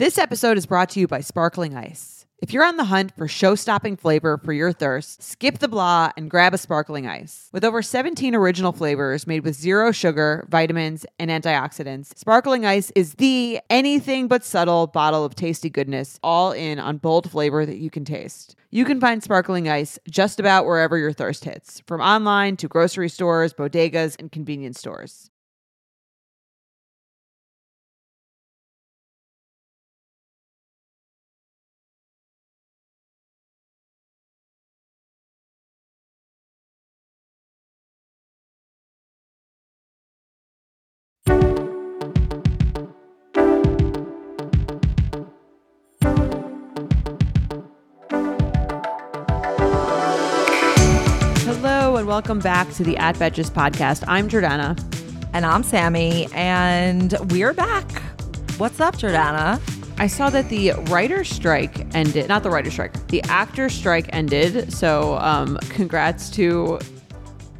This episode is brought to you by Sparkling Ice. If you're on the hunt for show-stopping flavor for your thirst, skip the blah and grab a Sparkling Ice. With over 17 original flavors made with zero sugar, vitamins, and antioxidants, Sparkling Ice is the anything-but-subtle bottle of tasty goodness, all in on bold flavor that you can taste. You can find Sparkling Ice just about wherever your thirst hits, from online to grocery stores, bodegas, and convenience stores. And welcome back to the At Betches podcast. I'm Jordana. And I'm Sammy. And we're back. What's up, Jordana? I saw that the writer's strike ended. Not the writer's strike. The actor's strike ended. So congrats to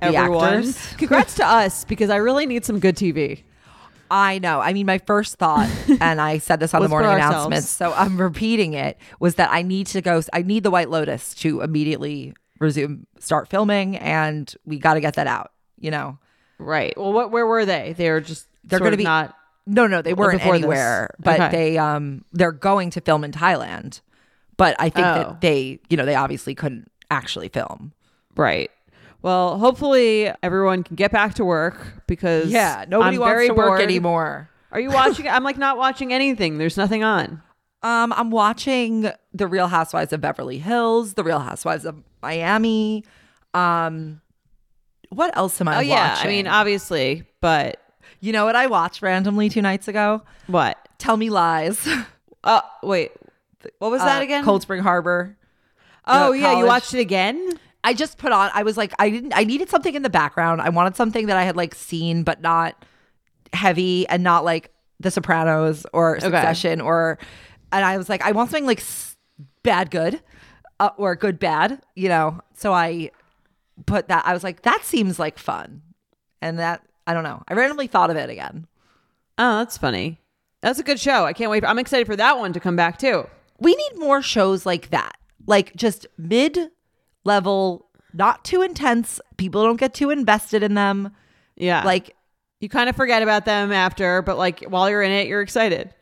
everyone. The congrats to us, because I really need some good TV. I know. I mean, my first thought, and I said this on the morning announcements, so I'm repeating it, was that I need the White Lotus to immediately start filming, and we got to get that out, you know? Right. Well, where were they? They're going to be not. No, they weren't anywhere, but okay. They're going to film in Thailand, but I think that they obviously couldn't actually film. Right. Well, hopefully everyone can get back to work, because nobody wants to work anymore. Are you watching? I'm like not watching anything. There's nothing on. I'm watching The Real Housewives of Beverly Hills, The Real Housewives of Miami. What else am I watching? Yeah, I mean, obviously, but you know what I watched randomly 2 nights ago? What? Tell Me Lies. Wait, what was that again? Cold Spring Harbor. Oh, yeah, you watched it again? I just put on. I was like, I needed something in the background. I wanted something that I had like seen, but not heavy, and not like The Sopranos or Succession or. And I was like, I want something like bad good or good bad, you know. So I put that. I was like, that seems like fun. And that, I don't know. I randomly thought of it again. Oh, that's funny. That's a good show. I can't wait. I'm excited for that one to come back too. We need more shows like that. Like just mid-level, not too intense. People don't get too invested in them. Yeah. Like you kind of forget about them after, but like while you're in it, you're excited.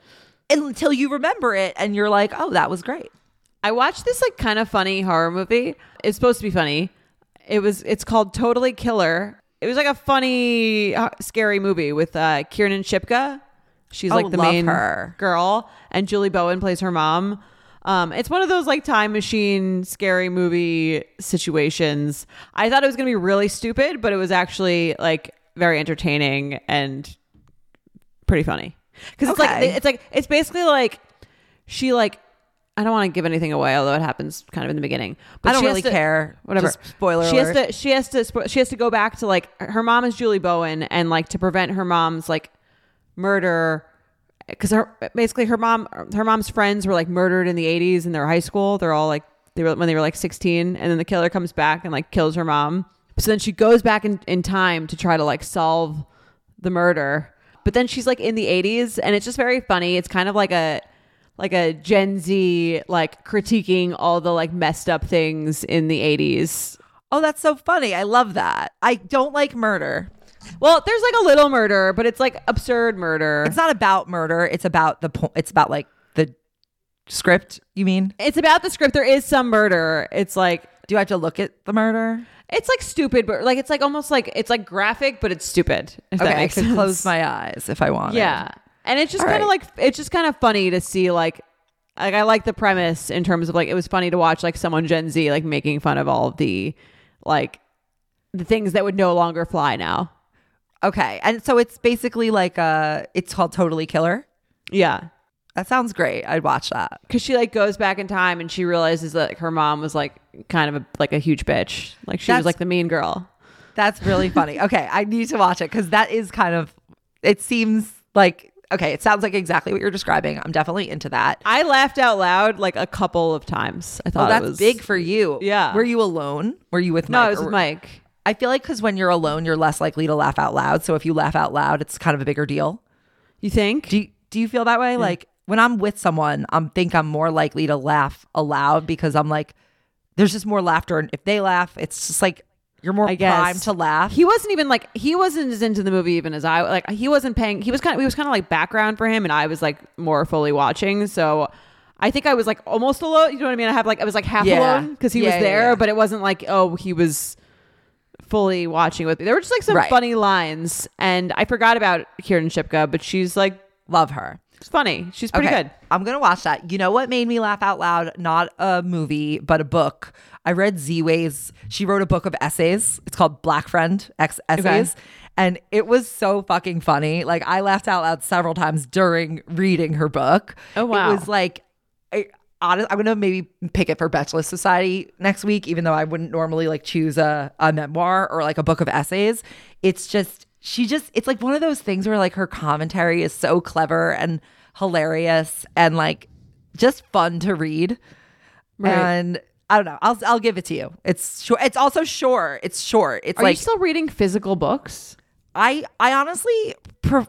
Until you remember it and you're like, oh, that was great. I watched this like kind of funny horror movie. It's supposed to be funny. It's called Totally Killer. It was like a funny, scary movie with Kiernan Shipka. She's like the main girl, and Julie Bowen plays her mom. It's one of those like time machine scary movie situations. I thought it was going to be really stupid, but it was actually like very entertaining and pretty funny. Because it's basically like she like, I don't want to give anything away, although it happens kind of in the beginning. But I don't really care. Whatever. Just spoiler. She has to go back to like her mom is Julie Bowen, and like to prevent her mom's like murder, because her mom's friends were like murdered in the 80s in their high school. They're all like when they were like 16, and then the killer comes back and like kills her mom. So then she goes back in time to try to like solve the murder. But then she's like in the 80s, and it's just very funny. It's kind of like a Gen Z, like critiquing all the like messed up things in the 80s. Oh, that's so funny. I love that. I don't like murder. Well, there's like a little murder, but it's like absurd murder. It's not about murder. It's about the point. It's about like the script, you mean? It's about the script. There is some murder. It's like, do I have to look at the murder? It's like stupid, but like it's like almost like it's like graphic, but it's stupid. If that makes sense. I could close my eyes if I want. Yeah, and it's just kind of like it's just kind of funny to see like I like the premise in terms of like it was funny to watch like someone Gen Z like making fun of all of the like the things that would no longer fly now. Okay, and so it's basically like it's called Totally Killer. Yeah, that sounds great. I'd watch that because she like goes back in time and she realizes that like, her mom was like. Kind of a huge bitch. Like she was like the mean girl. That's really funny. Okay, I need to watch it because that is kind of. It seems like it sounds like exactly what you're describing. I'm definitely into that. I laughed out loud like a couple of times. I thought it was big for you. Yeah. Were you alone? Were you with Mike? No, I was with Mike. I feel like because when you're alone, you're less likely to laugh out loud. So if you laugh out loud, it's kind of a bigger deal. You think? Do you feel that way? Yeah. Like when I'm with someone, I'm more likely to laugh aloud because I'm like, there's just more laughter. And if they laugh, it's just like, you're more primed to laugh. He wasn't even like, he wasn't as into the movie even as I, like he wasn't paying, we was kind of like background for him and I was like more fully watching. So I think I was like almost alone. You know what I mean? I was like half alone because he was there, but it wasn't like, oh, he was fully watching with me. There were just like some funny lines and I forgot about Kiernan Shipka, but she's like, love her. It's funny. She's pretty good. I'm going to watch that. You know what made me laugh out loud? Not a movie, but a book. I read Z-Waves. She wrote a book of essays. It's called Black Friend X Essays. Okay. And it was so fucking funny. Like I laughed out loud several times during reading her book. Oh, wow. It was like, I'm going to maybe pick it for Betchless Society next week, even though I wouldn't normally like choose a memoir or like a book of essays. It's just, it's like one of those things where like her commentary is so clever and hilarious and like just fun to read. Right. And I don't know. I'll give it to you. It's short. It's also short. It's short. It's Are you still reading physical books? I honestly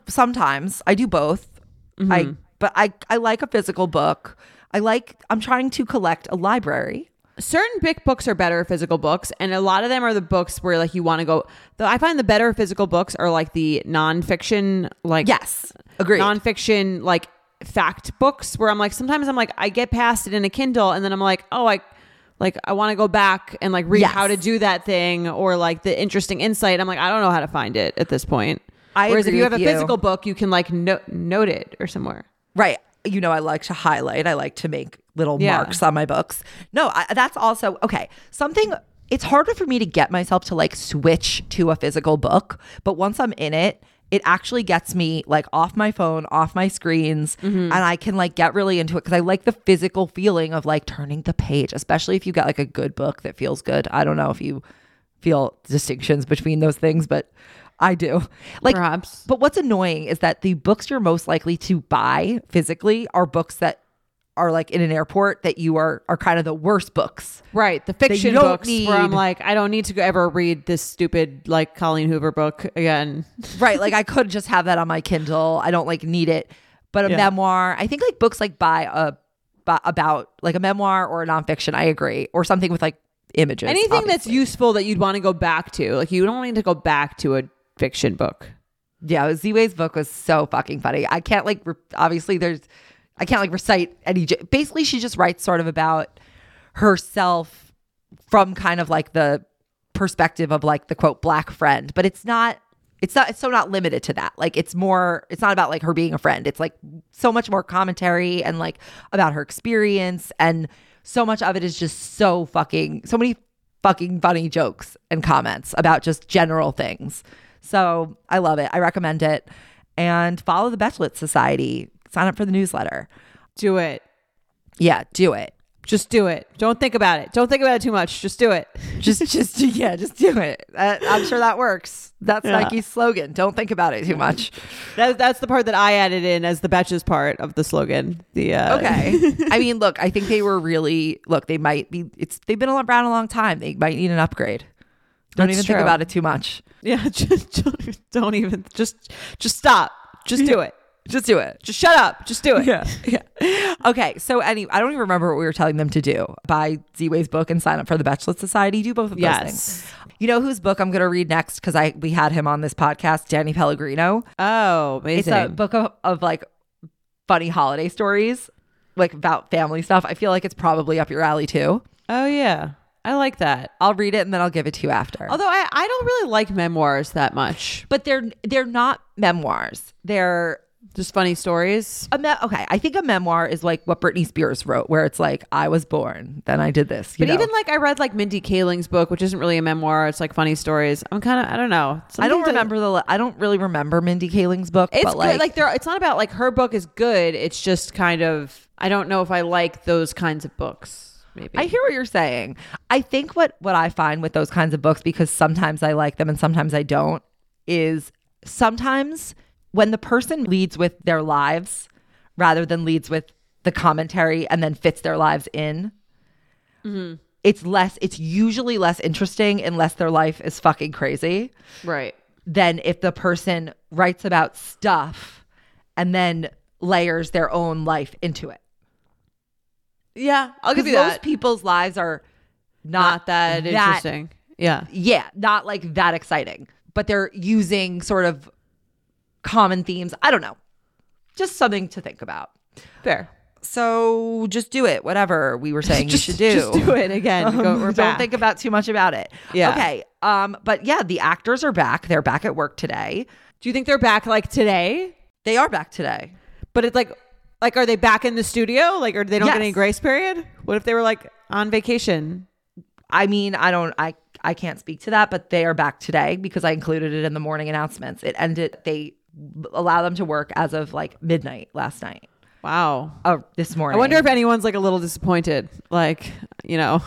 sometimes I do both. Mm-hmm. But I like a physical book. I'm trying to collect a library. Certain big books are better physical books, and a lot of them are the books where like you want to go. I find the better physical books are like the nonfiction, like yes, agreed, nonfiction like fact books where I'm like sometimes I'm like I get past it in a Kindle, and then I'm like oh I want to go back and like read how to do that thing or like the interesting insight. I'm like I don't know how to find it at this point. Whereas if you have a physical book, you can like note it or somewhere. Right. You know, I like to highlight. I like to make little marks on my books. No, that's also okay. Something, it's harder for me to get myself to like switch to a physical book. But once I'm in it, it actually gets me like off my phone, off my screens. Mm-hmm. And I can like get really into it because I like the physical feeling of like turning the page, especially if you got like a good book that feels good. I don't know if you feel distinctions between those things, but I do. Like, perhaps. But what's annoying is that the books you're most likely to buy physically are books that are like in an airport that you are kind of the worst books. Right. The fiction books where I'm like, I don't need to ever read this stupid like Colleen Hoover book again. Right. Like I could just have that on my Kindle. I don't like need it. But a memoir, I think like books like about like a memoir or a nonfiction, I agree. Or something with like images. Anything that's useful that you'd want to go back to. Like you don't need to go back to a fiction book. Yeah, Z-Way's book was so fucking funny. I can't like I can't like recite any. Basically, she just writes sort of about herself from kind of like the perspective of like the quote black friend, but it's so not limited to that. Like it's not about like her being a friend. It's like so much more commentary and like about her experience, and so much of it is just so many fucking funny jokes and comments about just general things. So I love it. I recommend it. And follow the Betchless Society. Sign up for the newsletter. Do it. Yeah, do it. Just do it. Don't think about it. Don't think about it too much. Just do it. Just do it. I'm sure that works. That's Nike's slogan. Don't think about it too much. That's the part that I added in as the Betches part of the slogan. Okay. I mean, look, I think they were really, they might be, they've been around a long time. They might need an upgrade. Think about it too much. Yeah. Just stop. Just do it. Just do it. Just shut up. Just do it. Yeah. Okay. So anyway, I don't even remember what we were telling them to do. Buy Z-Way's book and sign up for the Betchless Society. Do both of those things. You know whose book I'm going to read next? Because we had him on this podcast, Danny Pellegrino. Oh, amazing. It's a book of like funny holiday stories, like about family stuff. I feel like it's probably up your alley too. Oh, yeah. I like that. I'll read it and then I'll give it to you after. Although I don't really like memoirs that much. But they're not memoirs. They're... just funny stories. I think a memoir is like what Britney Spears wrote, where it's like, I was born, then I did this. But even like I read like Mindy Kaling's book, which isn't really a memoir. It's like funny stories. I'm kind of, I don't know. I don't really remember Mindy Kaling's book. It's good. It's not about like her book is good. It's just kind of, I don't know if I like those kinds of books. Maybe. I hear what you're saying. I think what I find with those kinds of books, because sometimes I like them and sometimes I don't, is sometimes when the person leads with their lives rather than leads with the commentary and then fits their lives in, mm-hmm. It's usually less interesting unless their life is fucking crazy. Right. Than if the person writes about stuff and then layers their own life into it. Yeah, I'll give you that. Most people's lives are not that interesting. Yeah. Yeah, not like that exciting. But they're using sort of common themes. I don't know. Just something to think about. Fair. So just do it. Whatever we were saying you should do. Just do it again. Don't think about too much about it. Yeah. Okay. But yeah, the actors are back. They're back at work today. Do you think they're back like today? They are back today. But it's like are they back in the studio? Like, or they don't get any grace period? What if they were like on vacation? I mean, I can't speak to that, but they are back today because I included it in the morning announcements. It ended, they allow them to work as of like midnight last night. Wow. This morning. I wonder if anyone's like a little disappointed, like, you know,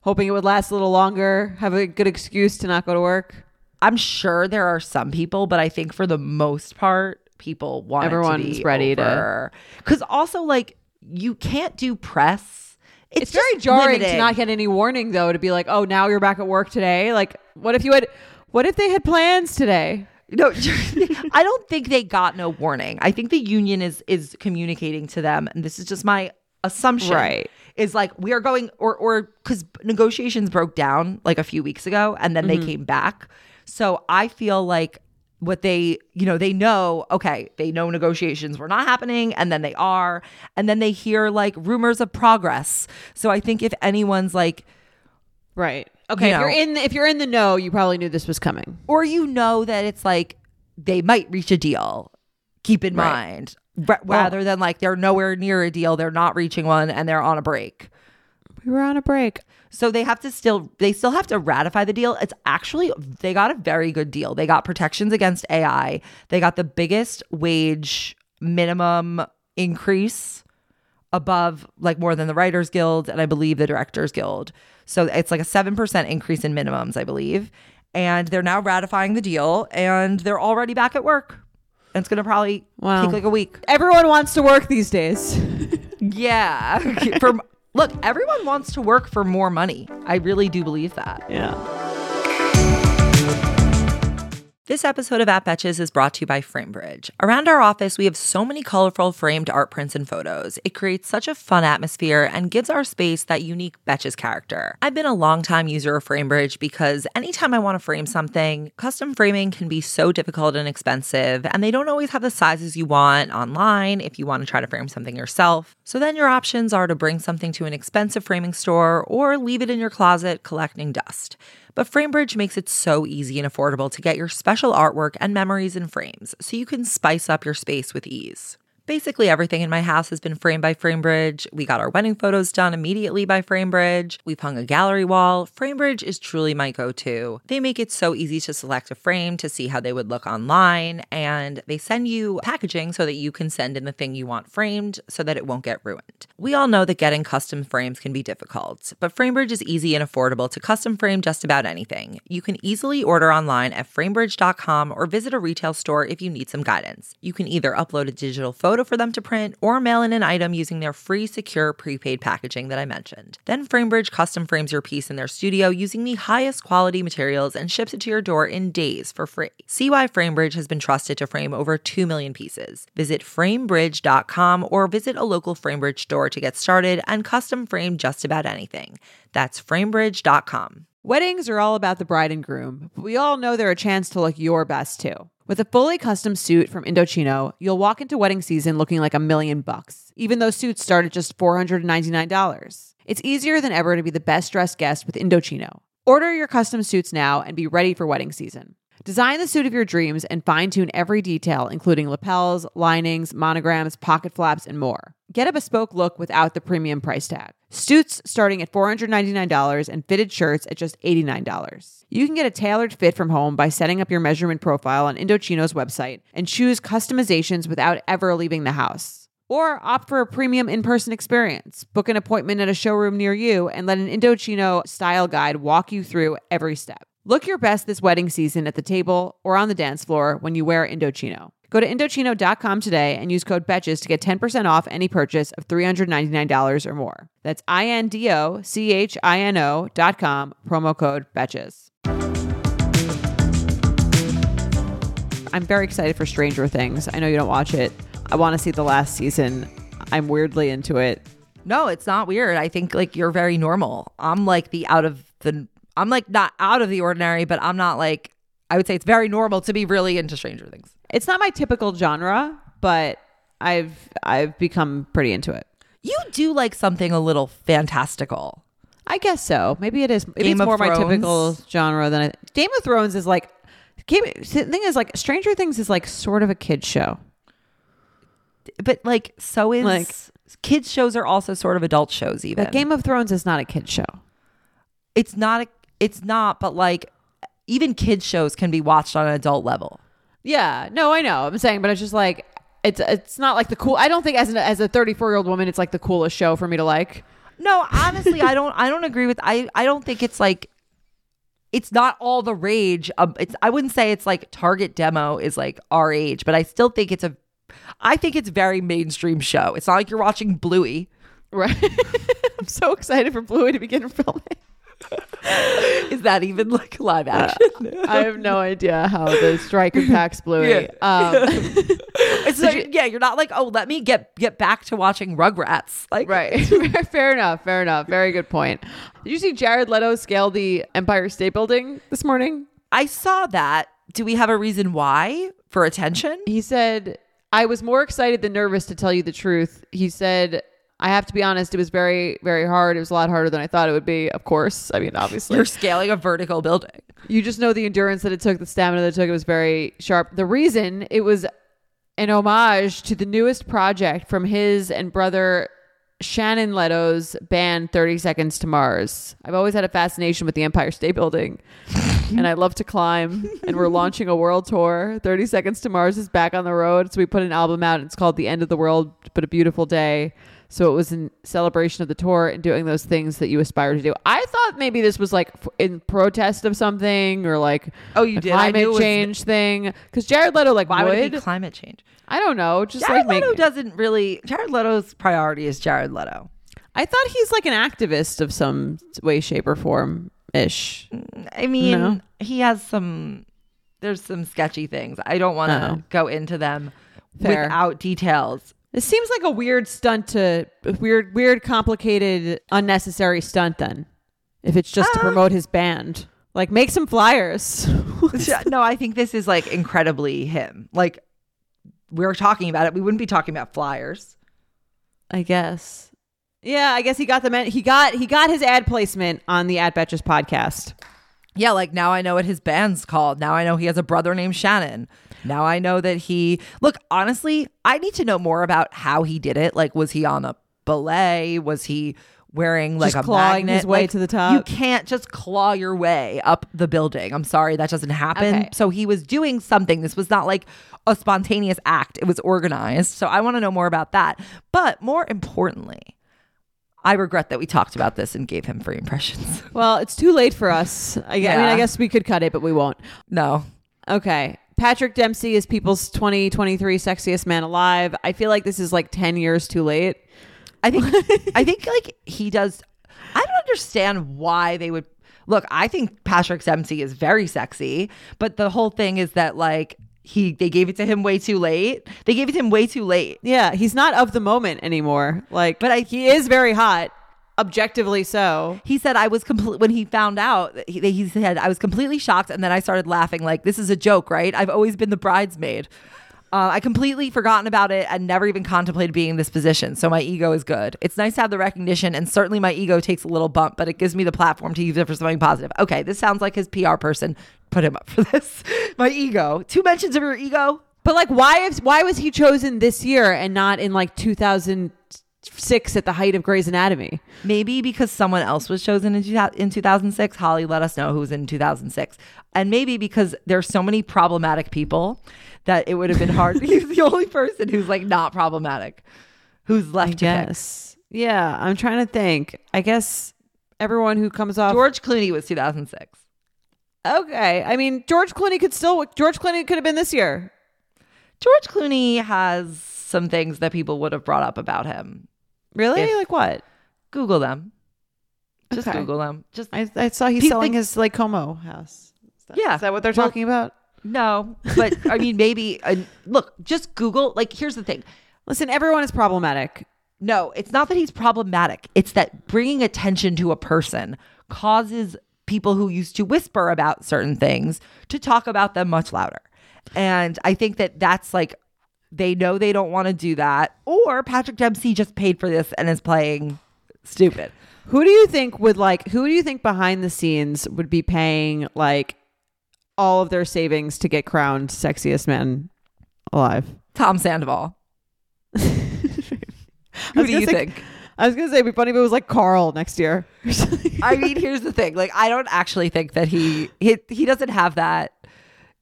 hoping it would last a little longer, have a good excuse to not go to work. I'm sure there are some people, but I think for the most part, people want everyone's it to be ready over. To. Because also, like, you can't do press. It's very jarring limiting. To not get any warning, though, to be like, oh, now you're back at work today. Like, what if they had plans today? No, I don't think they got no warning. I think the union is communicating to them, and this is just my assumption, right? Is like, we are going, or because negotiations broke down like a few weeks ago, and then they came back. So I feel like what they, you know, they know negotiations were not happening, and then they are, and then they hear like rumors of progress. So I think if anyone's like, right. Okay, you know, if you're in the know, you probably knew this was coming. Or you know that it's like they might reach a deal. Keep in mind. Rather than like they're nowhere near a deal, they're not reaching one, and they're on a break. We were on a break. So they have to still have to ratify the deal. It's actually, they got a very good deal. They got protections against AI. They got the biggest wage minimum increase above like more than the Writers Guild and I believe the Directors Guild. So it's like a 7% increase in minimums, I believe. And they're now ratifying the deal, and they're already back at work. And it's going to probably take like a week. Everyone wants to work these days. Yeah. Look, everyone wants to work for more money. I really do believe that. Yeah. This episode of At Betches is brought to you by Framebridge. Around our office, we have so many colorful framed art prints and photos. It creates such a fun atmosphere and gives our space that unique Betches character. I've been a longtime user of Framebridge because anytime I want to frame something, custom framing can be so difficult and expensive, and they don't always have the sizes you want online if you want to try to frame something yourself. So then your options are to bring something to an expensive framing store or leave it in your closet collecting dust. But Framebridge makes it so easy and affordable to get your special artwork and memories in frames, so you can spice up your space with ease. Basically everything in my house has been framed by Framebridge. We got our wedding photos done immediately by Framebridge. We've hung a gallery wall. Framebridge is truly my go-to. They make it so easy to select a frame to see how they would look online, and they send you packaging so that you can send in the thing you want framed so that it won't get ruined. We all know that getting custom frames can be difficult, but Framebridge is easy and affordable to custom frame just about anything. You can easily order online at framebridge.com or visit a retail store if you need some guidance. You can either upload a digital photo for them to print or mail in an item using their free, secure, prepaid packaging that I mentioned. Then Framebridge custom frames your piece in their studio using the highest quality materials and ships it to your door in days for free. See why Framebridge has been trusted to frame over 2 million pieces. Visit framebridge.com or visit a local Framebridge store to get started and custom frame just about anything. That's framebridge.com. Weddings are all about the bride and groom, but we all know they're a chance to look your best too. With a fully custom suit from Indochino, you'll walk into wedding season looking like $1,000,000, even though suits start at just $499. It's easier than ever to be the best-dressed guest with Indochino. Order your custom suits now and be ready for wedding season. Design the suit of your dreams and fine-tune every detail, including lapels, linings, monograms, pocket flaps, and more. Get a bespoke look without the premium price tag. Suits starting at $499 and fitted shirts at just $89. You can get a tailored fit from home by setting up your measurement profile on Indochino's website and choose customizations without ever leaving the house. Or opt for a premium in-person experience. Book an appointment at a showroom near you and let an Indochino style guide walk you through every step. Look your best this wedding season at the table or on the dance floor when you wear Indochino. Go to Indochino.com today and use code BETCHES to get 10% off any purchase of $399 or more. That's INDOCHINO.com, promo code BETCHES. I'm very excited for Stranger Things. I know you don't watch it, I want to see the last season. I'm weirdly into it. No, it's not weird. I think like you're very normal. I'm like I'm like not out of the ordinary, but I'm not like, I would say it's very normal to be really into Stranger Things. It's not my typical genre, but I've become pretty into it. You do like something a little fantastical. I guess so. Maybe it is. Maybe it's more my typical genre than Game of Thrones is like. The thing is, like, Stranger Things is like sort of a kid's show, but like so is like kids shows are also sort of adult shows. Even Game of Thrones is not a kid's show. It's not. It's not. But like even kids shows can be watched on an adult level. Yeah. No, I know. I'm saying, but it's just like it's not like the cool. I don't think as a 34-year-old woman, it's like the coolest show for me to like. No, honestly, I don't agree with. I don't think it's like. It's not all the rage. I wouldn't say it's like target demo is like our age, but I still think it's a very mainstream show. It's not like you're watching Bluey, right? I'm so excited for Bluey to begin filming. Is that even like live action? I have no idea how the strike impacts Bluey. Yeah. It's like, yeah, you're not like, oh, let me get back to watching Rugrats. Like, right. Fair enough. Very good point. Did you see Jared Leto scale the Empire State Building this morning? I saw that. Do we have a reason why? For attention? He said, I was more excited than nervous to tell you the truth. He said, I have to be honest, it was very, very hard. It was a lot harder than I thought it would be, of course. I mean, obviously. You're scaling a vertical building. You just know the endurance that it took, the stamina that it took. It was very sharp. The reason it was an homage to the newest project from his and brother Shannon Leto's band, 30 Seconds to Mars. I've always had a fascination with the Empire State Building, and I love to climb, and we're launching a world tour. 30 Seconds to Mars is back on the road, so we put an album out, and it's called The End of the World, But a Beautiful Day. So it was in celebration of the tour and doing those things that you aspire to do. I thought maybe this was like in protest of something or like a climate change thing. Because Jared Leto like why would it be climate change? I don't know. Just Jared like Leto doesn't really. Jared Leto's priority is Jared Leto. I thought he's like an activist of some way, shape, or form ish. I mean, no? He has some. There's some sketchy things. I don't want to go into them without details. It seems like a weird stunt weird, complicated, unnecessary stunt then. If it's just to promote his band. Like, make some flyers. No, I think this is like incredibly him. Like, we were talking about it. We wouldn't be talking about flyers. I guess. Yeah, I guess he got he got his ad placement on the At Betches podcast. Yeah, like now I know what his band's called. Now I know he has a brother named Shannon. Now I know that look, honestly, I need to know more about how he did it. Like, was he on a belay? Was he wearing like just a clawing magnet? His way like, to the top? You can't just claw your way up the building. I'm sorry, that doesn't happen. Okay. So he was doing something. This was not like a spontaneous act. It was organized. So I want to know more about that. But more importantly, I regret that we talked about this and gave him free impressions. Well, it's too late for us. I mean, I guess we could cut it, but we won't. No. Okay. Patrick Dempsey is people's 2023 sexiest man alive. I feel like this is like 10 years too late. I think like he does. I don't understand why they would. Look, I think Patrick Dempsey is very sexy, but the whole thing is that like they gave it to him way too late. They gave it to him way too late. Yeah, he's not of the moment anymore. Like, but he is very hot. Objectively so. He said I was complete when he found out he said I was completely shocked, and then I started laughing like this is a joke, right? I've always been the bridesmaid. I completely forgotten about it and never even contemplated being in this position. So my ego is good. It's nice to have the recognition, and certainly my ego takes a little bump, but it gives me the platform to use it for something positive. Okay, this sounds like his PR person put him up for this. My ego. 2 mentions of your ego. But like why was he chosen this year and not in like 2006 at the height of Grey's Anatomy? Maybe because someone else was chosen in 2006. Holly let us know who was in 2006. And maybe because there's so many problematic people that it would have been hard. He's the only person who's like not problematic who's left. Yes. Yeah. I'm trying to think. I guess everyone who comes off. George Clooney was 2006. Okay. I mean, George Clooney could have been this year. George Clooney has some things that people would have brought up about him. Really? Like what? Google them. Just okay. Google them. Just I saw he's selling his like Como house. Is that what they're talking about? No, but I mean, maybe look, just Google. Like, here's the thing. Listen, everyone is problematic. No, it's not that he's problematic. It's that bringing attention to a person causes people who used to whisper about certain things to talk about them much louder. And I think that that's like, they know they don't want to do that. Or Patrick Dempsey just paid for this and is playing stupid. Who do you think behind the scenes would be paying like all of their savings to get crowned sexiest man alive? Tom Sandoval. Who do you think? I was going to say, it'd be funny if it was like Carl next year. I mean, here's the thing. Like, I don't actually think that he doesn't have that.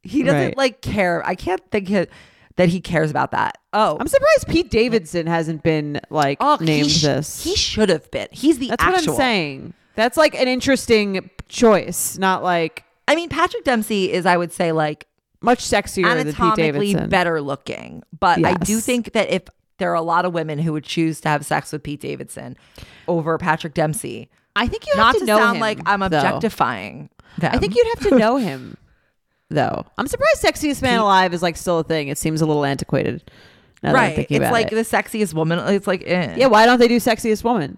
He doesn't like care. I can't think that he cares about that. Oh, I'm surprised Pete Davidson hasn't been like named this. He should have been. He's the That's actual. What I'm saying. That's like an interesting choice. Not like, I mean, Patrick Dempsey is, I would say, like much sexier than Pete Davidson. Better looking. But yes. I do think that if there are a lot of women who would choose to have sex with Pete Davidson over Patrick Dempsey. I think you have to know him. Not to sound like I'm objectifying them. I think you'd have to know him. Though I'm surprised sexiest man alive is like still a thing. It seems a little antiquated now, right? It's about like it. The sexiest woman. It's like yeah, why don't they do sexiest woman?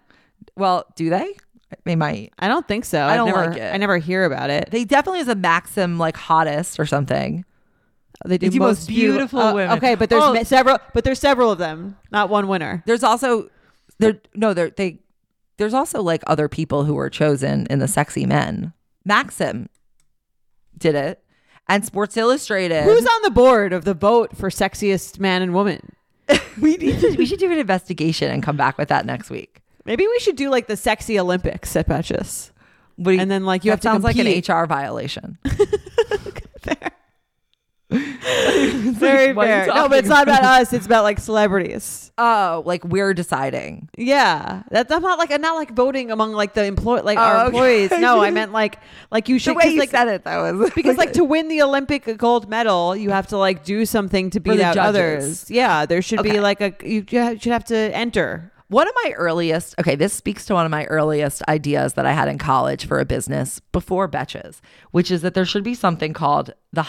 Well, do they? They might. I don't think so. I don't like it. I never hear about it. They definitely is a maxim, like hottest or something. They do most beautiful women. Okay, but there's several. But there's several of them, not one winner. There's also there's also like other people who were chosen in the sexy men. Maxim did it. And Sports Illustrated. Who's on the board of the vote for sexiest man and woman? We should do an investigation and come back with that next week. Maybe we should do like the sexy Olympics at Betches. And then like you have to compete. Sounds like an HR violation. Fair. Very fair. No, but it's not about us. It's about like celebrities. Oh, like we're deciding. Yeah, that's not like I'm not like voting among like the our employees. No, I meant like you should. The way you said it though, because like to win the Olympic gold medal, you have to like do something to beat out others. Yeah, there should be like you should have to enter. One of my earliest, this speaks to one of my earliest ideas that I had in college for a business before Betches, which is that there should be something called the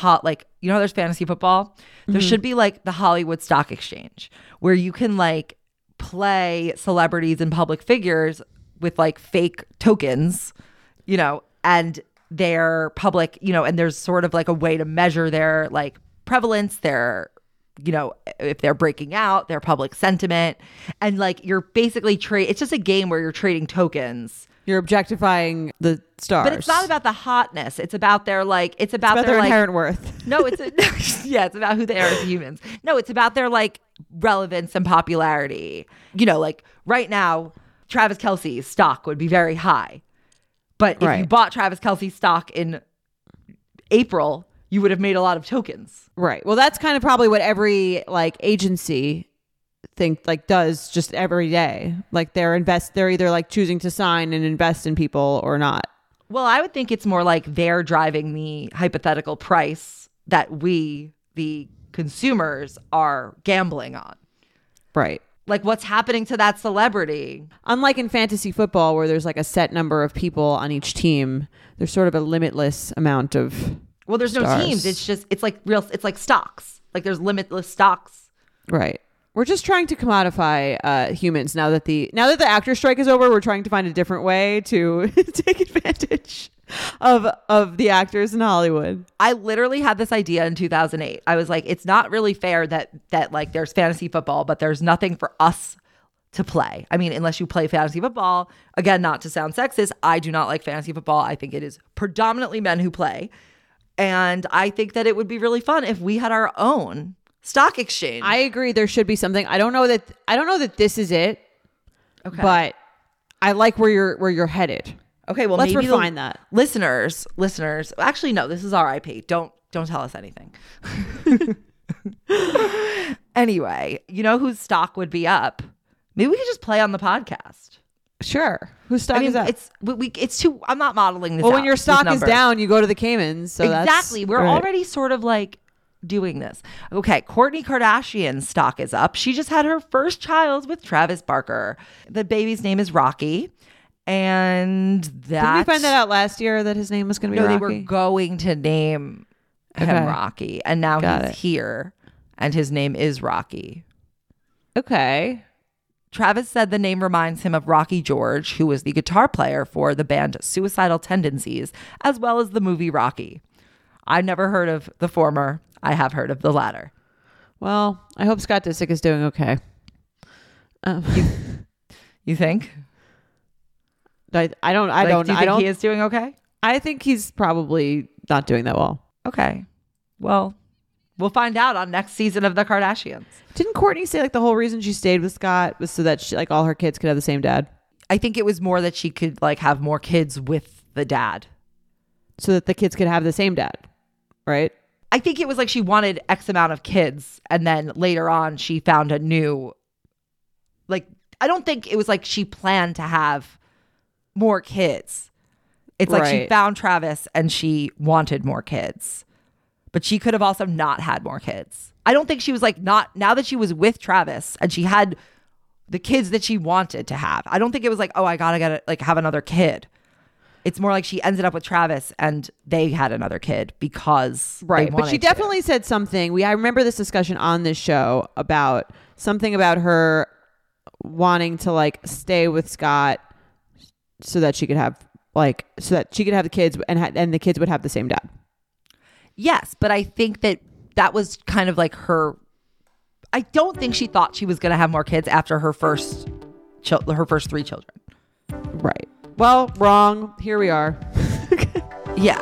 there's fantasy football. There should be like the Hollywood Stock Exchange where you can like play celebrities and public figures with like fake tokens, and their public, and there's sort of like a way to measure their like prevalence, their if they're breaking out, their public sentiment, and like you're basically it's just a game where you're trading tokens. You're objectifying the stars, but it's not about the hotness. It's about their like. It's about their inherent worth. No, it's about who they are as humans. No, it's about their like relevance and popularity. Like right now, Travis Kelce's stock would be very high, but if you bought Travis Kelce's stock in April, you would have made a lot of tokens. Right. Well, that's kind of probably what every like agency does just every day. Like they're either like choosing to sign and invest in people or not. Well, I would think it's more like they're driving the hypothetical price that we, the consumers, are gambling on. Right. Like what's happening to that celebrity. Unlike in fantasy football where there's like a set number of people on each team, there's sort of a limitless amount of Well, there's stars. No teams. It's just, it's like stocks. Like there's limitless stocks. Right. We're just trying to commodify humans now that the actor strike is over. We're trying to find a different way to take advantage of the actors in Hollywood. I literally had this idea in 2008. I was like, it's not really fair that like there's fantasy football, but there's nothing for us to play. I mean, unless you play fantasy football. Again, not to sound sexist, I do not like fantasy football. I think it is predominantly men who play. And I think that it would be really fun if we had our own stock exchange. I agree. There should be something. I don't know that this is it. Okay. But I like where you're headed. Okay. Well, let's refine that. Listeners. Actually, no. This is RIP. Don't tell us anything. Anyway, you know whose stock would be up? Maybe we could just play on the podcast. Sure. Whose stock is up? It's too. I'm not modeling this. Well, when your stock is down, you go to the Caymans. So exactly. We're already sort of like doing this. Okay. Kourtney Kardashian's stock is up. She just had her first child with Travis Barker. The baby's name is Rocky, and that. Didn't we find that out last year that his name was going to be Rocky? No, they were going to name him Rocky. And now he's here and his name is Rocky. Okay. Travis said the name reminds him of Rocky George, who was the guitar player for the band Suicidal Tendencies, as well as the movie Rocky. I've never heard of the former. I have heard of the latter. Well, I hope Scott Disick is doing okay. You think? I don't. Do you think he is doing okay? I think he's probably not doing that well. Okay. Well, we'll find out on next season of The Kardashians. Didn't Courtney say the whole reason she stayed with Scott was so that she, all her kids could have the same dad? I think it was more that she could have more kids with the dad. So that the kids could have the same dad, right? I think it was she wanted X amount of kids. And then later on, she found a new, I don't think it was she planned to have more kids. It's she found Travis and she wanted more kids. But she could have also not had more kids. I don't think she was not now that she was with Travis and she had the kids that she wanted to have. I don't think it was I gotta have another kid. It's more she ended up with Travis and they had another kid because they wanted. But she definitely said something. I remember this discussion on this show about something about her wanting to stay with Scott so that she could have the kids and the kids would have the same dad. Yes, but I think that was kind of her. I don't think she thought she was going to have more kids after her first three children. Right. Well, wrong. Here we are. Yeah.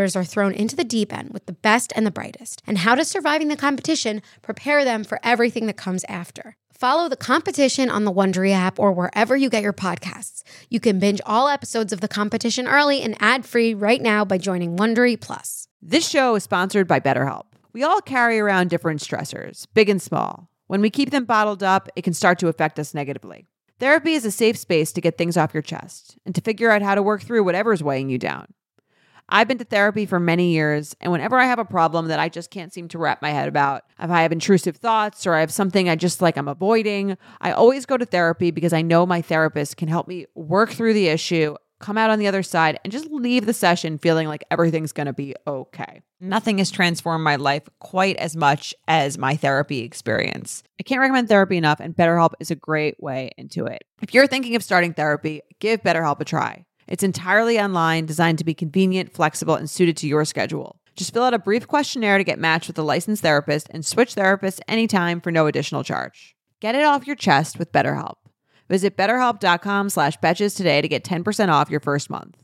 are thrown into the deep end with the best and the brightest, and how does surviving the competition prepare them for everything that comes after? Follow The Competition on the Wondery app or wherever you get your podcasts. You can binge all episodes of The Competition early and ad-free right now by joining Wondery Plus. This show is sponsored by BetterHelp. We all carry around different stressors, big and small. When we keep them bottled up, it can start to affect us negatively. Therapy is a safe space to get things off your chest and to figure out how to work through whatever's weighing you down. I've been to therapy for many years, and whenever I have a problem that I just can't seem to wrap my head about, if I have intrusive thoughts or I have something I just I'm avoiding, I always go to therapy because I know my therapist can help me work through the issue, come out on the other side, and just leave the session feeling like everything's going to be okay. Nothing has transformed my life quite as much as my therapy experience. I can't recommend therapy enough, and BetterHelp is a great way into it. If you're thinking of starting therapy, give BetterHelp a try. It's entirely online, designed to be convenient, flexible, and suited to your schedule. Just fill out a brief questionnaire to get matched with a licensed therapist and switch therapists anytime for no additional charge. Get it off your chest with BetterHelp. Visit BetterHelp.com/Betches today to get 10% off your first month.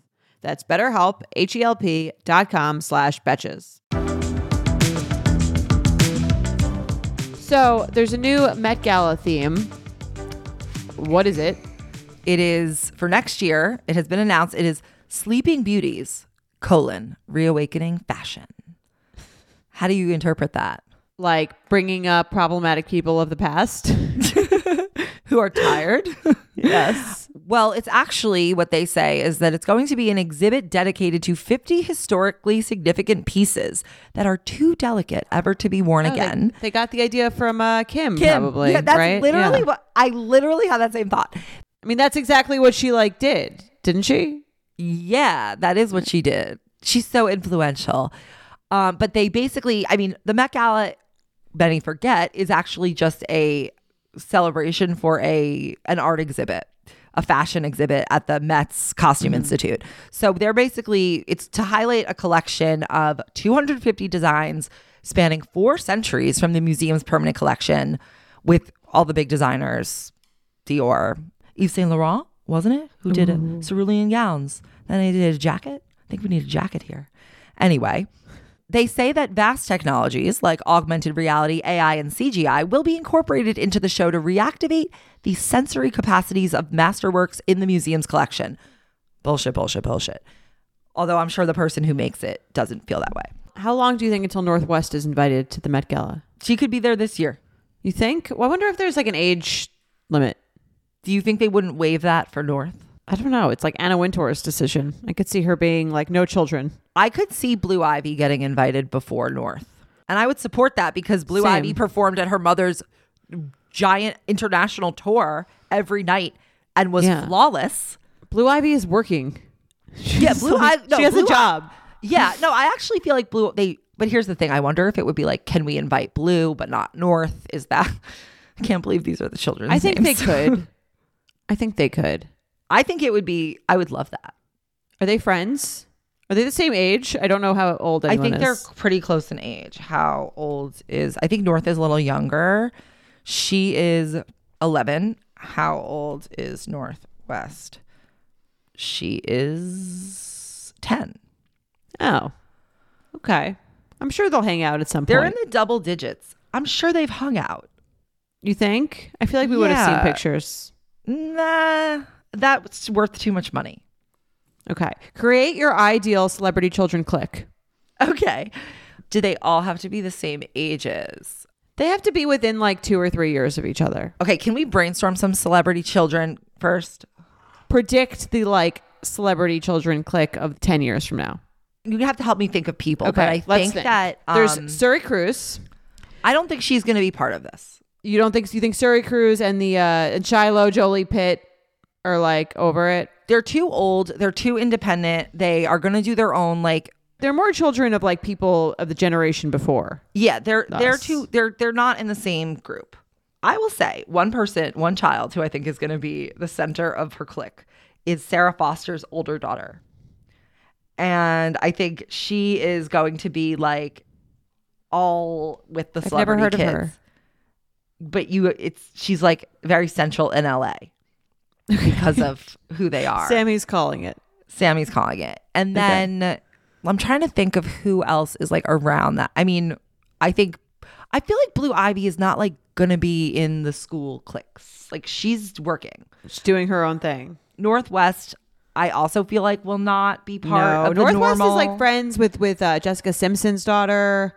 That's BetterHelp, HELP.com/Betches. So there's a new Met Gala theme. What is it? It is, for next year, it has been announced, it is Sleeping Beauties, reawakening fashion. How do you interpret that? Bringing up problematic people of the past who are tired. Yes. Well, it's actually what they say is that it's going to be an exhibit dedicated to 50 historically significant pieces that are too delicate ever to be worn again. They got the idea from Kim, probably. Yeah, that's right? Literally what I literally had that same thought. I mean, that's exactly what she did, didn't she? Yeah, that is what she did. She's so influential. But they basically, the Met Gala, many forget, is actually just a celebration for an art exhibit, a fashion exhibit at the Met's Costume Institute. So they're basically, it's to highlight a collection of 250 designs spanning 4 centuries from the museum's permanent collection with all the big designers, Dior, Yves Saint Laurent, wasn't it? Who did it? Cerulean gowns. Then they did a jacket. I think we need a jacket here. Anyway, they say that vast technologies like augmented reality, AI, and CGI will be incorporated into the show to reactivate the sensory capacities of masterworks in the museum's collection. Bullshit. Although I'm sure the person who makes it doesn't feel that way. How long do you think until Northwest is invited to the Met Gala? She could be there this year. You think? Well, I wonder if there's like an age limit. Do you think they wouldn't waive that for North? I don't know. It's like Anna Wintour's decision. I could see her being like, no children. I could see Blue Ivy getting invited before North. And I would support that because Blue Ivy performed at her mother's giant international tour every night and was flawless. Blue Ivy is working. She has a job. Yeah. No, I actually feel like but here's the thing. I wonder if it would be like, can we invite Blue but not North? Is that, I can't believe these are the children's names. I think they could. I think it would be, I would love that. Are they friends? Are they the same age? I don't know how old anyone is. I think they're pretty close in age. How old is, I think North is a little younger. She is 11. How old is Northwest? She is 10. Oh, okay. I'm sure they'll hang out at some point. They're in the double digits. I'm sure they've hung out. You think? I feel like we would have seen pictures. Nah, that's worth too much money. Okay. Create your ideal celebrity children clique. Okay. Do they all have to be the same ages? They have to be within like 2 or 3 years of each other. Okay. Can we brainstorm some celebrity children first? Predict the like celebrity children clique of 10 years from now. You'd have to help me think of people. Okay, but I think that there's Suri Cruise. I don't think she's going to be part of this. You don't think? You think Suri Cruise and the Shiloh, Jolie Pitt are like over it? They're too old. They're too independent. They are going to do their own like. They're more children of like people of the generation before. Yeah, they're not in the same group. I will say one child who I think is going to be the center of her clique is Sarah Foster's older daughter. And I think she is going to be like all with the celebrity kids. I've never heard of her. But she's like very central in LA because of who they are. Sammy's calling it. And then I'm trying to think of who else is like around that. I mean, I feel like Blue Ivy is not like going to be in the school cliques. Like she's working. She's doing her own thing. Northwest, I also feel like will not be part of the Northwest normal. Is like friends with Jessica Simpson's daughter.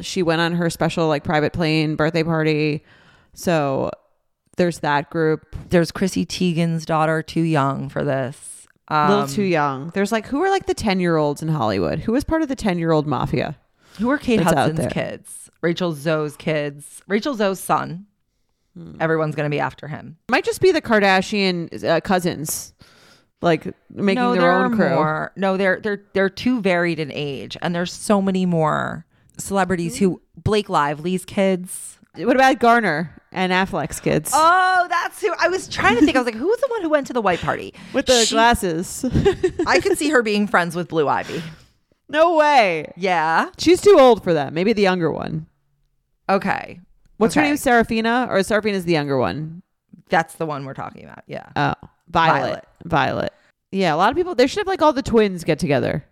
She went on her special like private plane birthday party. So there's that group. There's Chrissy Teigen's daughter, too young for this. A little too young. There's like who are like the 10-year-olds in Hollywood? Who is part of the 10-year-old mafia? Who are Kate Hudson's kids? Rachel Zoe's kids. Rachel Zoe's son. Everyone's going to be after him. Might just be the Kardashian cousins. Like making their own crew. More. No, they're too varied in age, and there's so many more celebrities who Blake Lively's kids. What about Garner and Affleck's kids? Oh, that's who I was trying to think. I was like, who was the one who went to the white party with the glasses? I could see her being friends with Blue Ivy. No way. Yeah, she's too old for that. Maybe the younger one. Okay, what's her name? Seraphina, or Seraphina's the younger one? That's the one we're talking about. Yeah. Oh. Violet. Yeah, a lot of people. They should have like all the twins get together.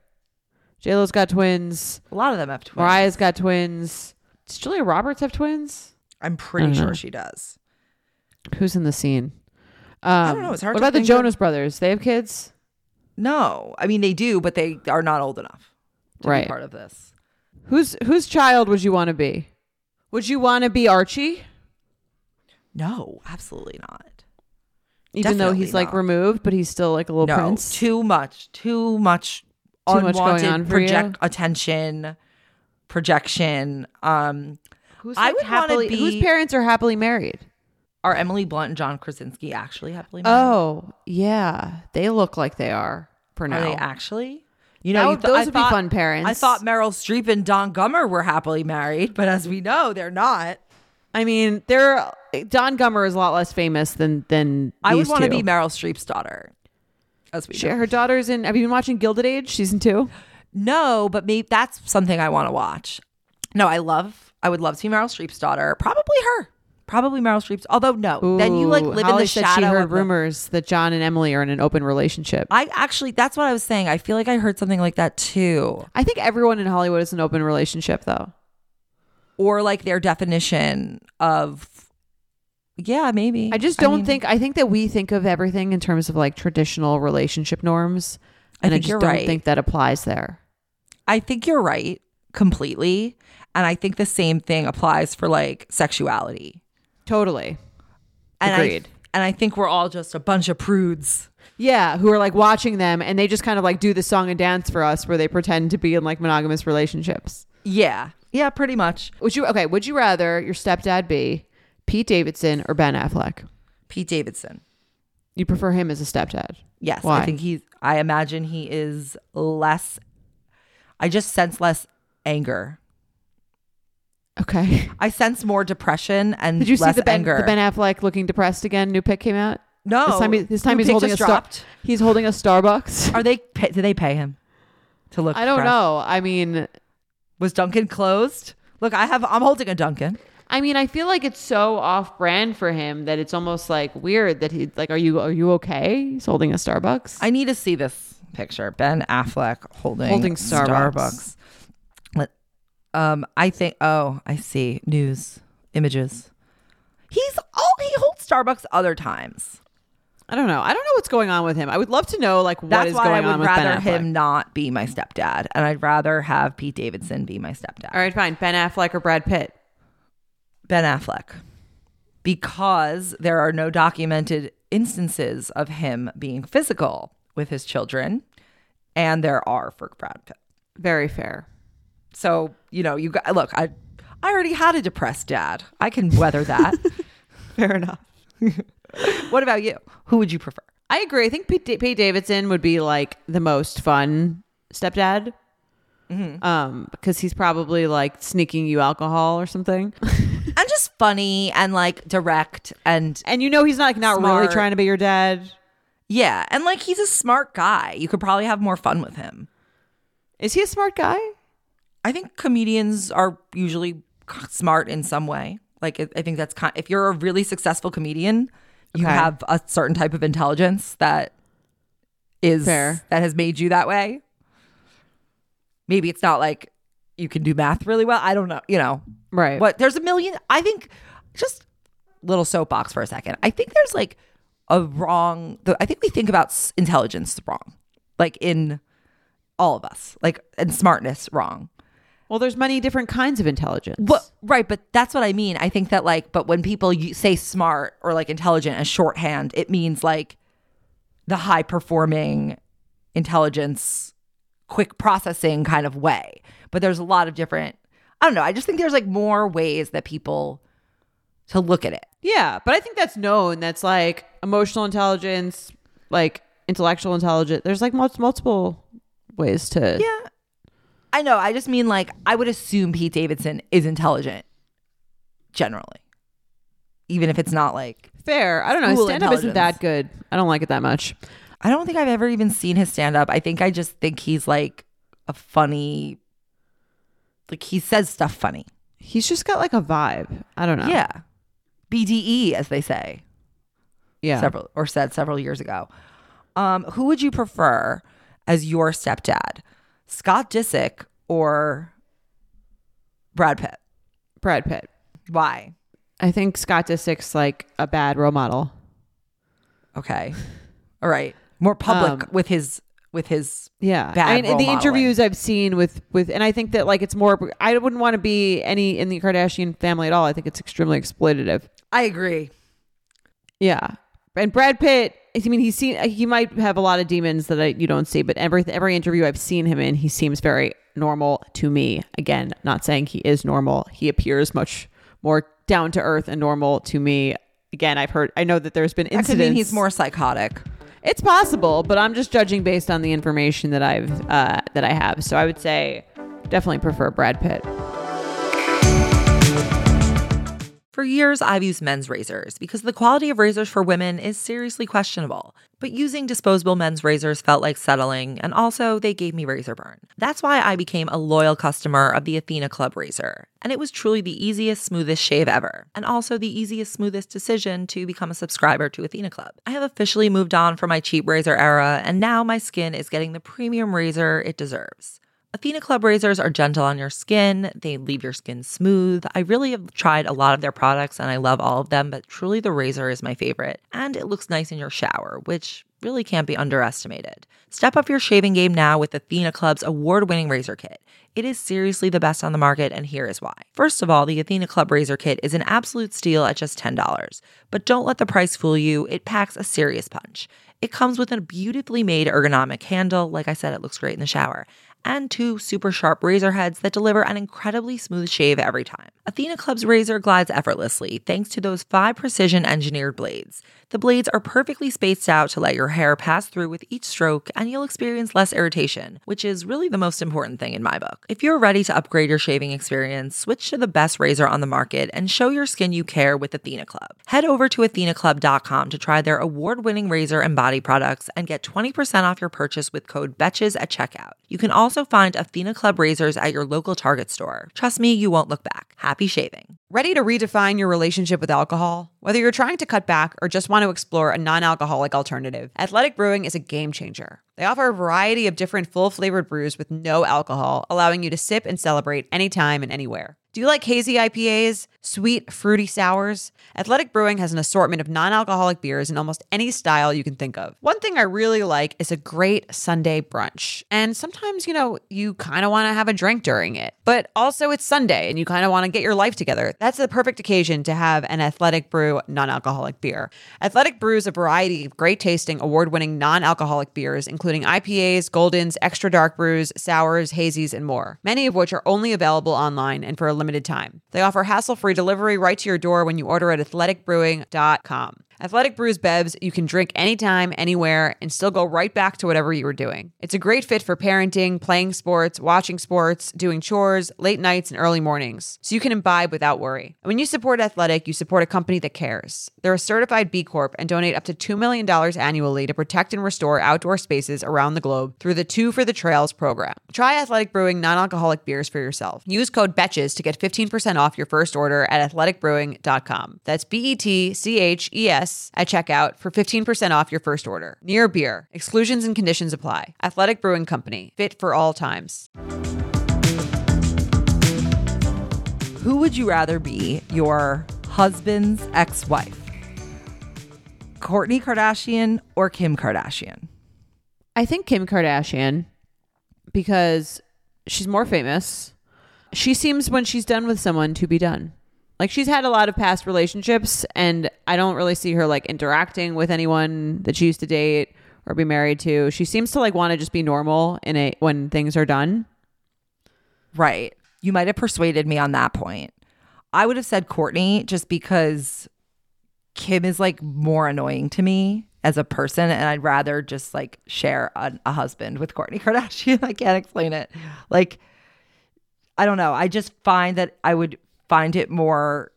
J-Lo's got twins. A lot of them have twins. Mariah's got twins. Does Julia Roberts have twins? I'm pretty sure she does. Who's in the scene? I don't know. It's hard. What about the Jonas Brothers? They have kids? No, I mean they do, but they are not old enough to be part of this. Whose child would you want to be? Would you want to be Archie? No, absolutely not. Even Definitely though he's not. Like removed, but he's still like a little prince. Too much unwanted going on for you. Attention, projection. Who's like I would happily be. Whose parents are happily married? Are Emily Blunt and John Krasinski actually happily married? Oh yeah, they look like they are for now. Are they actually? You know, those would be fun parents. I thought Meryl Streep and Don Gummer were happily married, but as we know, they're not. I mean, Don Gummer is a lot less famous than I would want to be Meryl Streep's daughter. As we know. Her daughter's in. Have you been watching Gilded Age season 2? No, but maybe that's something I want to watch. No, I would love to be Meryl Streep's daughter. Probably Meryl Streep's. Although no, ooh, then you like live Holly in the shadow. She heard rumors that John and Emily are in an open relationship. That's what I was saying. I feel like I heard something like that too. I think everyone in Hollywood is in an open relationship though. Or like their definition of, yeah, maybe. I just don't think, I think that we think of everything in terms of like traditional relationship norms. And I just don't think that applies there. I think you're right completely. And I think the same thing applies for like sexuality. Totally. And agreed. I think we're all just a bunch of prudes. Yeah, who are like watching them and they just kind of like do the song and dance for us where they pretend to be in like monogamous relationships. Yeah. Yeah, pretty much. Would you rather your stepdad be Pete Davidson or Ben Affleck? Pete Davidson. You prefer him as a stepdad? Yes. Why? I imagine he is less, I just sense less anger. Okay. I sense more depression and less anger. Did you see the Ben Affleck looking depressed again? New pic came out? No. This time he's holding he's holding a Starbucks. Did they pay him to look? I don't know. I mean, was Dunkin' closed? Look, I'm holding a Dunkin'. I mean, I feel like it's so off-brand for him that it's almost like weird that he like, are you okay? He's holding a Starbucks. I need to see this picture. Ben Affleck holding Starbucks. I think. Oh, I see. News images. He holds Starbucks other times. I don't know what's going on with him. I would love to know like what is going on with Ben Affleck. That's why I would rather him not be my stepdad, and I'd rather have Pete Davidson be my stepdad. All right, fine. Ben Affleck or Brad Pitt? Ben Affleck, because there are no documented instances of him being physical with his children, and there are for Brad Pitt. Very fair. So, you know, look, I already had a depressed dad. I can weather that. Fair enough. What about you? Who would you prefer? I agree. I think Pete Davidson would be like the most fun stepdad. Mm-hmm. Because he's probably like sneaking you alcohol or something. And just funny and like direct and you know he's not smart. Really trying to be your dad. Yeah, and like he's a smart guy. You could probably have more fun with him. Is he a smart guy? I think comedians are usually smart in some way. Like, I think that's if you're a really successful comedian, you have a certain type of intelligence that is fair. That has made you that way. Maybe it's not like you can do math really well. I don't know. You know, right? But there's a million. I think just little soapbox for a second. I think there's like a wrong. I think we think about intelligence wrong, like in all of us, like and smartness wrong. Well, there's many different kinds of intelligence. But, right. But that's what I mean. I think that like, but when people say smart or like intelligent as shorthand, it means like the high performing intelligence, quick processing kind of way. But there's a lot of different, I don't know. I just think there's like more ways that people to look at it. Yeah. But I think that's known. That's like emotional intelligence, like intellectual intelligence. There's like multiple ways to. Yeah. I know. I just mean like I would assume Pete Davidson is intelligent generally, even if it's not like fair. I don't know. His stand-up isn't that good. I don't like it that much. I don't think I've ever even seen his stand-up. I just think he's like a funny, like he says stuff funny. He's just got like a vibe. I don't know. Yeah. BDE, as they say. Yeah. Several years ago. Who would you prefer as your stepdad? Scott Disick or Brad Pitt? Brad Pitt. Why? I think Scott Disick's like a bad role model. Okay. All right. More public with his yeah. Bad role modeling. Interviews I've seen with and I think that like it's more. I wouldn't want to be any in the Kardashian family at all. I think it's extremely exploitative. I agree. Yeah. And Brad Pitt. I mean, he might have a lot of demons that you don't see, but every interview I've seen him in, he seems very normal to me. Again, not saying he is normal. He appears much more down to earth and normal to me. Again, I know that there's been incidents. That could mean he's more psychotic. It's possible, but I'm just judging based on the information that I have. So I would say definitely prefer Brad Pitt. For years, I've used men's razors because the quality of razors for women is seriously questionable. But using disposable men's razors felt like settling, and also they gave me razor burn. That's why I became a loyal customer of the Athena Club razor. And it was truly the easiest, smoothest shave ever. And also the easiest, smoothest decision to become a subscriber to Athena Club. I have officially moved on from my cheap razor era, and now my skin is getting the premium razor it deserves. Athena Club razors are gentle on your skin. They leave your skin smooth. I really have tried a lot of their products and I love all of them, but truly the razor is my favorite. And it looks nice in your shower, which really can't be underestimated. Step up your shaving game now with Athena Club's award-winning razor kit. It is seriously the best on the market, and here is why. First of all, the Athena Club razor kit is an absolute steal at just $10. But don't let the price fool you. It packs a serious punch. It comes with a beautifully made ergonomic handle. Like I said, it looks great in the shower. And two super sharp razor heads that deliver an incredibly smooth shave every time. Athena Club's razor glides effortlessly thanks to those 5 precision-engineered blades. The blades are perfectly spaced out to let your hair pass through with each stroke, and you'll experience less irritation, which is really the most important thing in my book. If you're ready to upgrade your shaving experience, switch to the best razor on the market and show your skin you care with Athena Club. Head over to athenaclub.com to try their award-winning razor and body products and get 20% off your purchase with code BETCHES at checkout. You can also find Athena Club razors at your local Target store. Trust me, you won't look back. Happy shaving. Ready to redefine your relationship with alcohol? Whether you're trying to cut back or just want to explore a non-alcoholic alternative, Athletic Brewing is a game changer. They offer a variety of different full-flavored brews with no alcohol, allowing you to sip and celebrate anytime and anywhere. Do you like hazy IPAs, sweet, fruity sours? Athletic Brewing has an assortment of non-alcoholic beers in almost any style you can think of. One thing I really like is a great Sunday brunch. And sometimes, you kind of want to have a drink during it. But also it's Sunday and you kind of want to get your life together. That's the perfect occasion to have an Athletic Brew non-alcoholic beer. Athletic brews a variety of great-tasting, award-winning non-alcoholic beers, including IPAs, Goldens, extra dark brews, sours, hazies, and more. Many of which are only available online and for a limited time. They offer hassle-free delivery right to your door when you order at athleticbrewing.com. Athletic Brews Bevs, you can drink anytime, anywhere, and still go right back to whatever you were doing. It's a great fit for parenting, playing sports, watching sports, doing chores, late nights, and early mornings, so you can imbibe without worry. And when you support Athletic, you support a company that cares. They're a certified B Corp and donate up to $2 million annually to protect and restore outdoor spaces around the globe through the Two for the Trails program. Try Athletic Brewing non-alcoholic beers for yourself. Use code BETCHES to get 15% off your first order at athleticbrewing.com. That's BETCHES at checkout for 15% off your first order. Near beer. Exclusions and conditions apply. Athletic Brewing Company. Fit for all times. Who would you rather be? Your husband's ex-wife? Kourtney Kardashian or Kim Kardashian? I think Kim Kardashian, because she's more famous. She seems, when she's done with someone, to be done. Like, she's had a lot of past relationships, and I don't really see her like interacting with anyone that she used to date or be married to. She seems to like want to just be normal when things are done. Right. You might have persuaded me on that point. I would have said Kourtney, just because Kim is like more annoying to me as a person, and I'd rather just like share a husband with Kourtney Kardashian. I can't explain it. Like, I don't know. I just find that I would find it more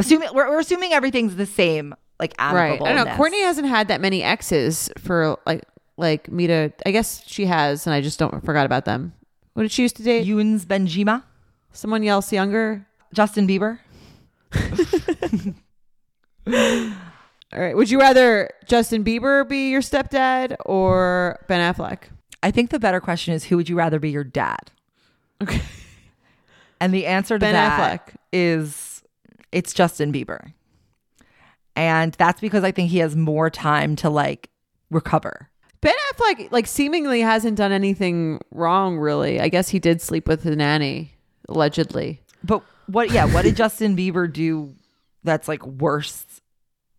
assuming we're assuming everything's the same, like, amicableness. Right. I don't know. Kourtney hasn't had that many exes for like me to. I guess she has, and I just forgot about them. What did she used to date? Yoons Benjima, someone else younger, Justin Bieber. All right. Would you rather Justin Bieber be your stepdad or Ben Affleck? I think the better question is, who would you rather be your dad? Okay. And the answer to Ben Affleck is it's Justin Bieber. And that's because I think he has more time to like recover. Ben Affleck like seemingly hasn't done anything wrong, really. I guess he did sleep with the nanny, allegedly. But what did Justin Bieber do that's like worse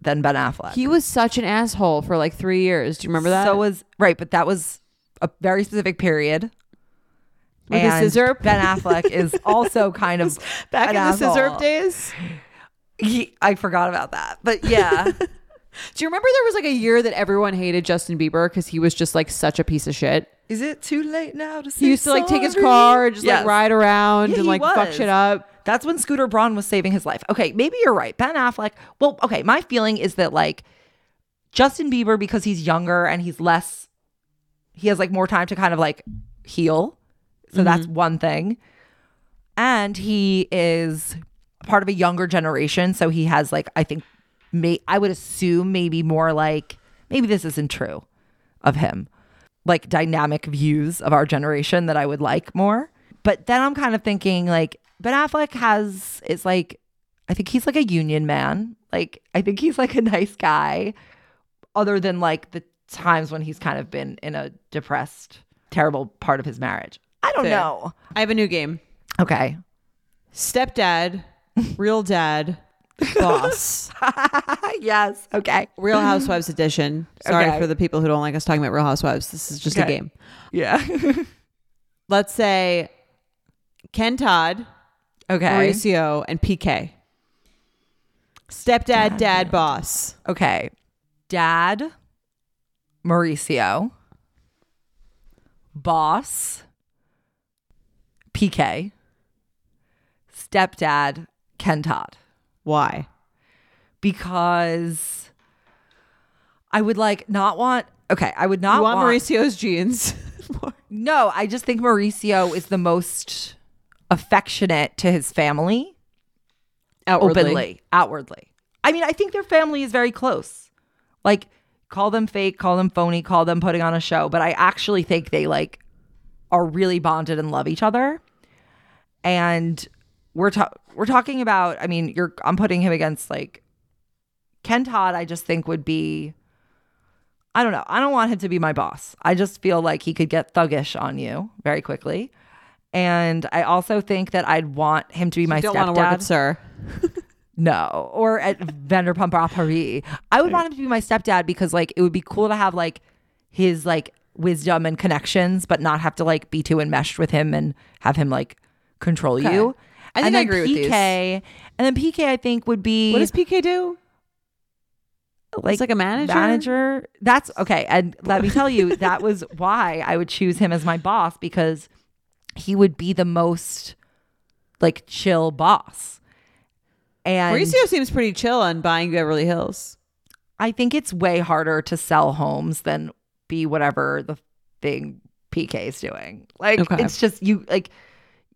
than Ben Affleck? He was such an asshole for like 3 years. Do you remember that? But that was a very specific period. With and the scissor. Ben Affleck is also kind of back in asshole. The scissor days. I forgot about that, but yeah. Do you remember there was like a year that everyone hated Justin Bieber because he was just like such a piece of shit? Is it too late now to say sorry? He used to like take his car and just like ride around and like fuck shit up. That's when Scooter Braun was saving his life. Okay, maybe you're right. Ben Affleck. Well, okay, my feeling is that like Justin Bieber, because he's younger and he has like more time to kind of like heal. So that's one thing. And he is part of a younger generation. So he has like, I think, I would assume maybe more like, maybe this isn't true of him, like dynamic views of our generation that I would like more. But then I'm kind of thinking like Ben Affleck is like, I think he's like a union man. Like, I think he's like a nice guy. other than like the times when he's kind of been in a depressed, terrible part of his marriage. I don't know. I have a new game. Okay. Stepdad, real dad, boss. Yes. Okay. Real Housewives edition. Sorry for the people who don't like us talking about Real Housewives. This is just a game. Yeah. Let's say Ken Todd, Mauricio, and PK. Stepdad, dad, boss. Okay. Dad, Mauricio. Boss, PK. Stepdad, Ken Todd. Why? Because I would like not want... Okay, I would not want... You want Mauricio's jeans. No, I just think Mauricio is the most affectionate to his family. Outwardly. I mean, I think their family is very close. Like, call them fake, call them phony, call them putting on a show. But I actually think they, like, are really bonded and love each other. And we're talking about, I mean, I'm putting him against, like, Ken Todd, I just think would be, I don't know. I don't want him to be my boss. I just feel like he could get thuggish on you very quickly. And I also think that I'd want him to be my stepdad. You don't want to work at Sir. No. Or at Vanderpump Opera. I would want him to be my stepdad because, like, it would be cool to have, like, his, like, wisdom and connections, but not have to, like, be too enmeshed with him and have him, like, control you. I think I agree with these. And then PK, I think, would be... What does PK do? Like, it's like a manager? That's... Okay. And let me tell you, that was why I would choose him as my boss, because... he would be the most, like, chill boss. And Mauricio seems pretty chill on buying Beverly Hills. I think it's way harder to sell homes than be whatever the thing PK is doing. Like, it's just you, like,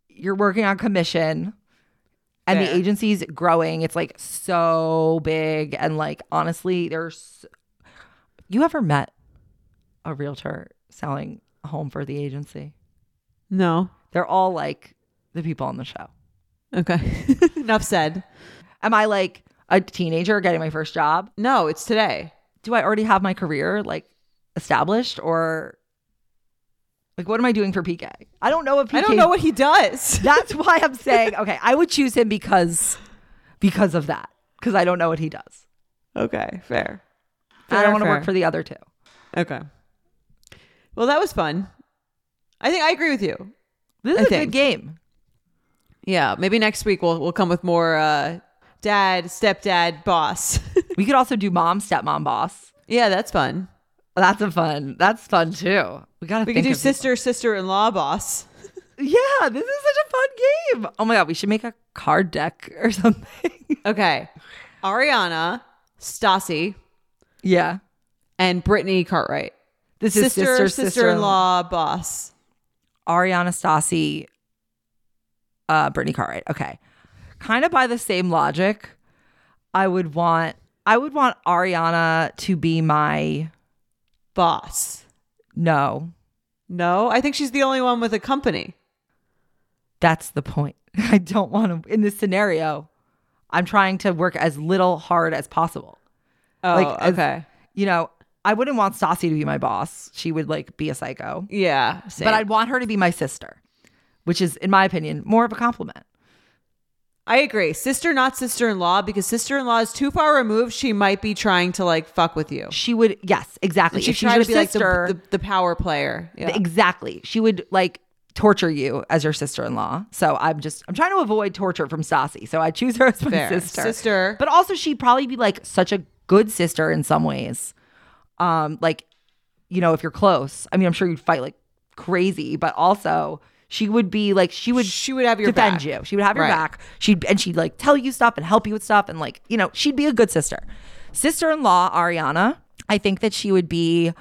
you're working on commission and the agency's growing. It's like so big. And, like, honestly, there's, you ever met a realtor selling a home for the agency? No. They're all like the people on the show. Okay. Enough said. Am I like a teenager getting my first job? No, it's today. Do I already have my career like established, or like what am I doing for PK? I don't know if PK... I don't know what he does. That's why I'm saying, okay, I would choose him because of that. Because I don't know what he does. Okay, fair. I don't want to work for the other two. Okay. Well, that was fun. I think I agree with you. This is a good game. Yeah, maybe next week we'll come with more dad, stepdad, boss. We could also do mom, stepmom, boss. Yeah, that's fun. That's fun too. We could do sister-in-law, boss. Yeah, this is such a fun game. Oh my god, we should make a card deck or something. Okay, Ariana, Stassi, and Brittany Cartwright. This is sister-in-law, boss. Ariana, Stassi, Brittany Cartwright. Okay. Kind of by the same logic, I would want Ariana to be my boss. No, I think she's the only one with a company. That's the point. I don't want to, in this scenario, I'm trying to work as little hard as possible. Oh, like, okay. You know, I wouldn't want Stassi to be my boss. She would like be a psycho. Yeah. Same. But I'd want her to be my sister, which is, in my opinion, more of a compliment. I agree. Sister, not sister-in-law, because sister-in-law is too far removed. She might be trying to like fuck with you. She would. Yes, exactly. She'd try to be sister, like the power player. Yeah. Exactly. She would like torture you as your sister-in-law. So I'm trying to avoid torture from Stassi. So I choose her as my sister. But also she'd probably be like such a good sister in some ways. Like, you know, if you're close, I mean, I'm sure you'd fight like crazy, but also she would be like, she would have your defend back. You. She would have your back. She'd like tell you stuff and help you with stuff. And like, you know, she'd be a good sister. Sister-in-law, Ariana. I think that she would be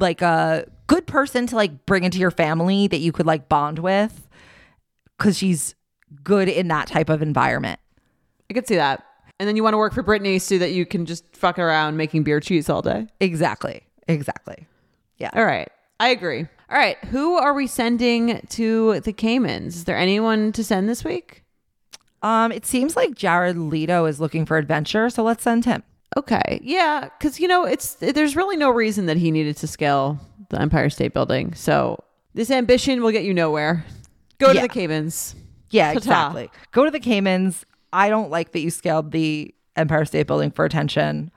like a good person to like bring into your family that you could like bond with. 'Cause she's good in that type of environment. I could see that. And then you want to work for Brittany so that you can just fuck around making beer cheese all day. Exactly. Yeah. All right. I agree. All right. Who are we sending to the Caymans? Is there anyone to send this week? It seems like Jared Leto is looking for adventure, so let's send him. Okay. Yeah. Because, you know, there's really no reason that he needed to scale the Empire State Building. So this ambition will get you nowhere. Go to the Caymans. Yeah, Ta-ta. Exactly. Go to the Caymans. I don't like that you scaled the Empire State Building for attention.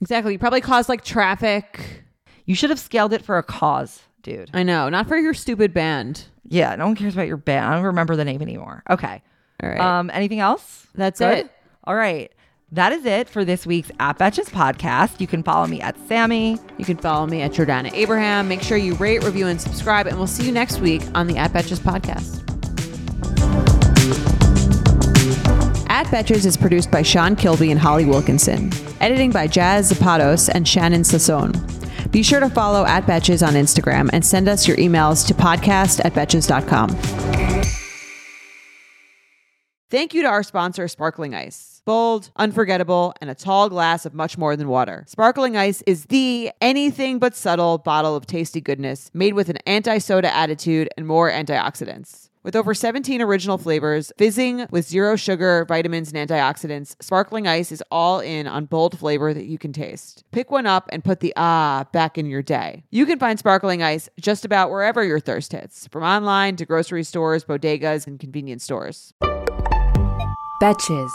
Exactly. You probably caused like traffic. You should have scaled it for a cause, dude. I know. Not for your stupid band. Yeah. No one cares about your band. I don't remember the name anymore. Okay. All right. Anything else? That's it. All right. That is it for this week's At Betches podcast. You can follow me at Sammy. You can follow me at Jordana Abraham. Make sure you rate, review, and subscribe. And we'll see you next week on the At Betches podcast. At Betches is produced by Sean Kilby and Holly Wilkinson. Editing by Jazz Zapatos and Shannon Sassone. Be sure to follow At Betches on Instagram and send us your emails to podcast@betches.com. Thank you to our sponsor, Sparkling Ice. Bold, unforgettable, and a tall glass of much more than water. Sparkling Ice is the anything but subtle bottle of tasty goodness made with an anti-soda attitude and more antioxidants. With over 17 original flavors, fizzing with zero sugar, vitamins, and antioxidants, Sparkling Ice is all in on bold flavor that you can taste. Pick one up and put the back in your day. You can find Sparkling Ice just about wherever your thirst hits, from online to grocery stores, bodegas, and convenience stores. Betches.